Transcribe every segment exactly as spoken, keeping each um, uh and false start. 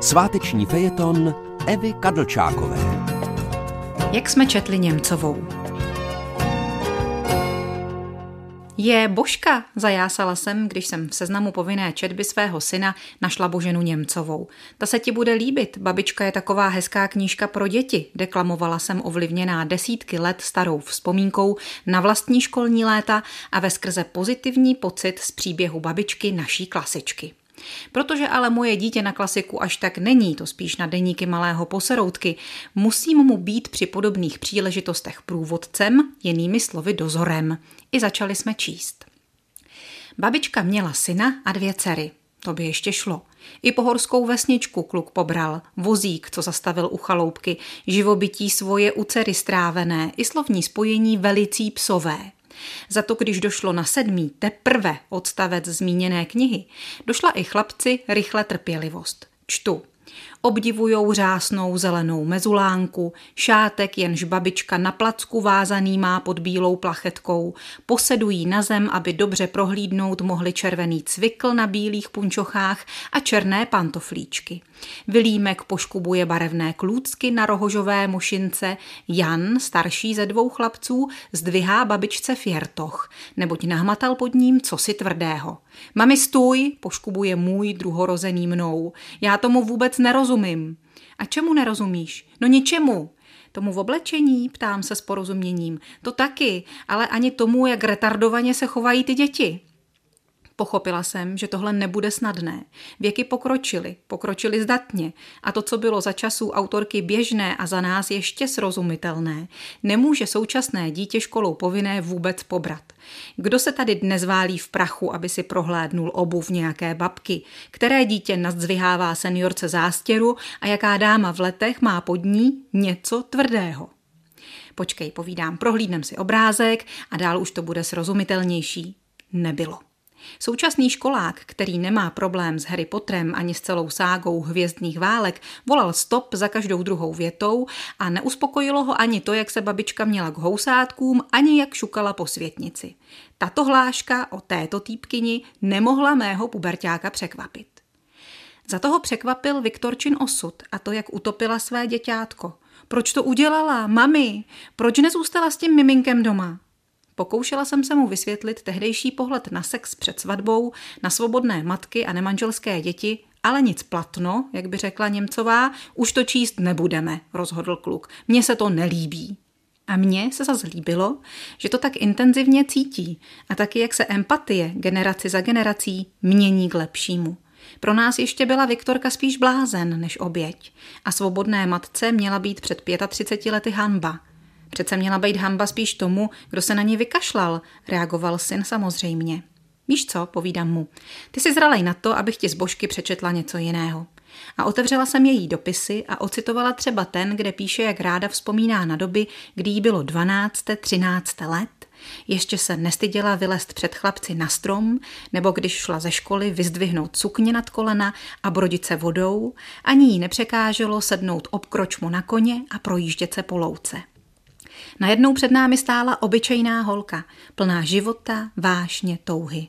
Sváteční fejeton Evy Kadlčákové. Jak jsme četli Němcovou. Je Božka, zajásala jsem, když jsem v seznamu povinné četby svého syna našla Boženu Němcovou. Ta se ti bude líbit, babička je taková hezká knížka pro děti, deklamovala jsem ovlivněná desítky let starou vzpomínkou na vlastní školní léta a veskrze pozitivní pocit z příběhu babičky naší klasičky. Protože ale moje dítě na klasiku až tak není, to spíš na deníky malého poseroutky, musím mu být při podobných příležitostech průvodcem, jinými slovy dozorem. I začali jsme číst. Babička měla syna a dvě dcery. To by ještě šlo. I pohorskou vesničku kluk pobral, vozík, co zastavil u chaloupky, živobytí svoje u dcery strávené, i slovní spojení velicí psové. Za to, když došlo na sedmý, teprve odstavec zmíněné knihy, došla i chlapci rychle trpělivost. Čtu. Obdivujou řásnou zelenou mezulánku, šátek, jenž babička na placku vázaný má pod bílou plachetkou, posedují na zem, aby dobře prohlídnout mohli červený cvikl na bílých punčochách a černé pantoflíčky. Vilímek poškubuje barevné klůcky na rohožové mošince, Jan, starší ze dvou chlapců, zdvihá babičce fjertoch, neboť nahmatal pod ním cosi tvrdého. Mami, stůj, poškubuje můj druhorozený mnou, já tomu vůbec nerozumím. A čemu nerozumíš? No ničemu. Tomu v oblečení, ptám se s porozuměním, to taky, ale ani tomu, jak retardovaně se chovají ty děti. Pochopila jsem, že tohle nebude snadné. Věky pokročily, pokročily zdatně a to, co bylo za časů autorky běžné a za nás ještě srozumitelné, nemůže současné dítě školou povinné vůbec pobrat. Kdo se tady dnes válí v prachu, aby si prohlédnul obuv nějaké babky? Které dítě nazdvihává seniorce zástěru a jaká dáma v letech má pod ní něco tvrdého? Počkej, povídám, prohlídnem si obrázek a dál už to bude srozumitelnější. Nebylo. Současný školák, který nemá problém s Harry Potterem ani s celou ságou hvězdných válek, volal stop za každou druhou větou a neuspokojilo ho ani to, jak se babička měla k housátkům, ani jak šukala po světnici. Tato hláška o této týpkyni nemohla mého puberťáka překvapit. Za toho překvapil Viktorčin osud a to, jak utopila své děťátko. Proč to udělala, mami? Proč nezůstala s tím miminkem doma? Pokoušela jsem se mu vysvětlit tehdejší pohled na sex před svatbou, na svobodné matky a nemanželské děti, ale nic platno, jak by řekla Němcová, už to číst nebudeme, rozhodl kluk. Mně se to nelíbí. A mně se zas líbilo, že to tak intenzivně cítí a taky jak se empatie generaci za generací mění k lepšímu. Pro nás ještě byla Viktorka spíš blázen než oběť a svobodné matce měla být před třiceti pěti lety hanba. Přece měla být hanba spíš tomu, kdo se na ní vykašlal, reagoval syn samozřejmě. Víš co, povídám mu, ty jsi zralej na to, abych ti z Božky přečetla něco jiného. A otevřela jsem její dopisy a ocitovala třeba ten, kde píše, jak ráda vzpomíná na doby, kdy jí bylo dvanáct třináct let, ještě se nestyděla vylézt před chlapci na strom, nebo když šla ze školy vyzdvihnout sukně nad kolena a brodit se vodou, ani jí nepřekáželo sednout obkročmu na koně a projíždět se po louce. Najednou před námi stála obyčejná holka, plná života, vášně, touhy.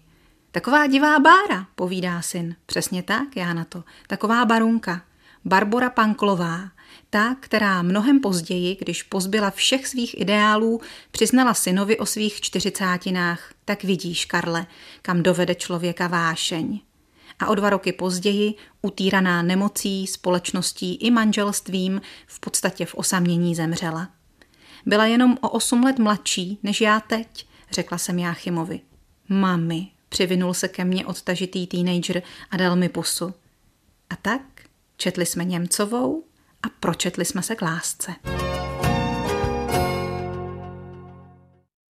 Taková divá bára, povídá syn. Přesně tak, já na to. Taková barunka. Barbora Panklová, ta, která mnohem později, když pozbyla všech svých ideálů, přiznala synovi o svých čtyřicátinách. Tak vidíš, Karle, kam dovede člověka vášeň. A o dva roky později, utíraná nemocí, společností i manželstvím, v podstatě v osamění zemřela. Byla jenom o osm let mladší než já teď, řekla jsem Jáchymovi. Mami, přivinul se ke mně odtažitý teenager a dal mi pusu. A tak četli jsme Němcovou a pročetli jsme se k lásce.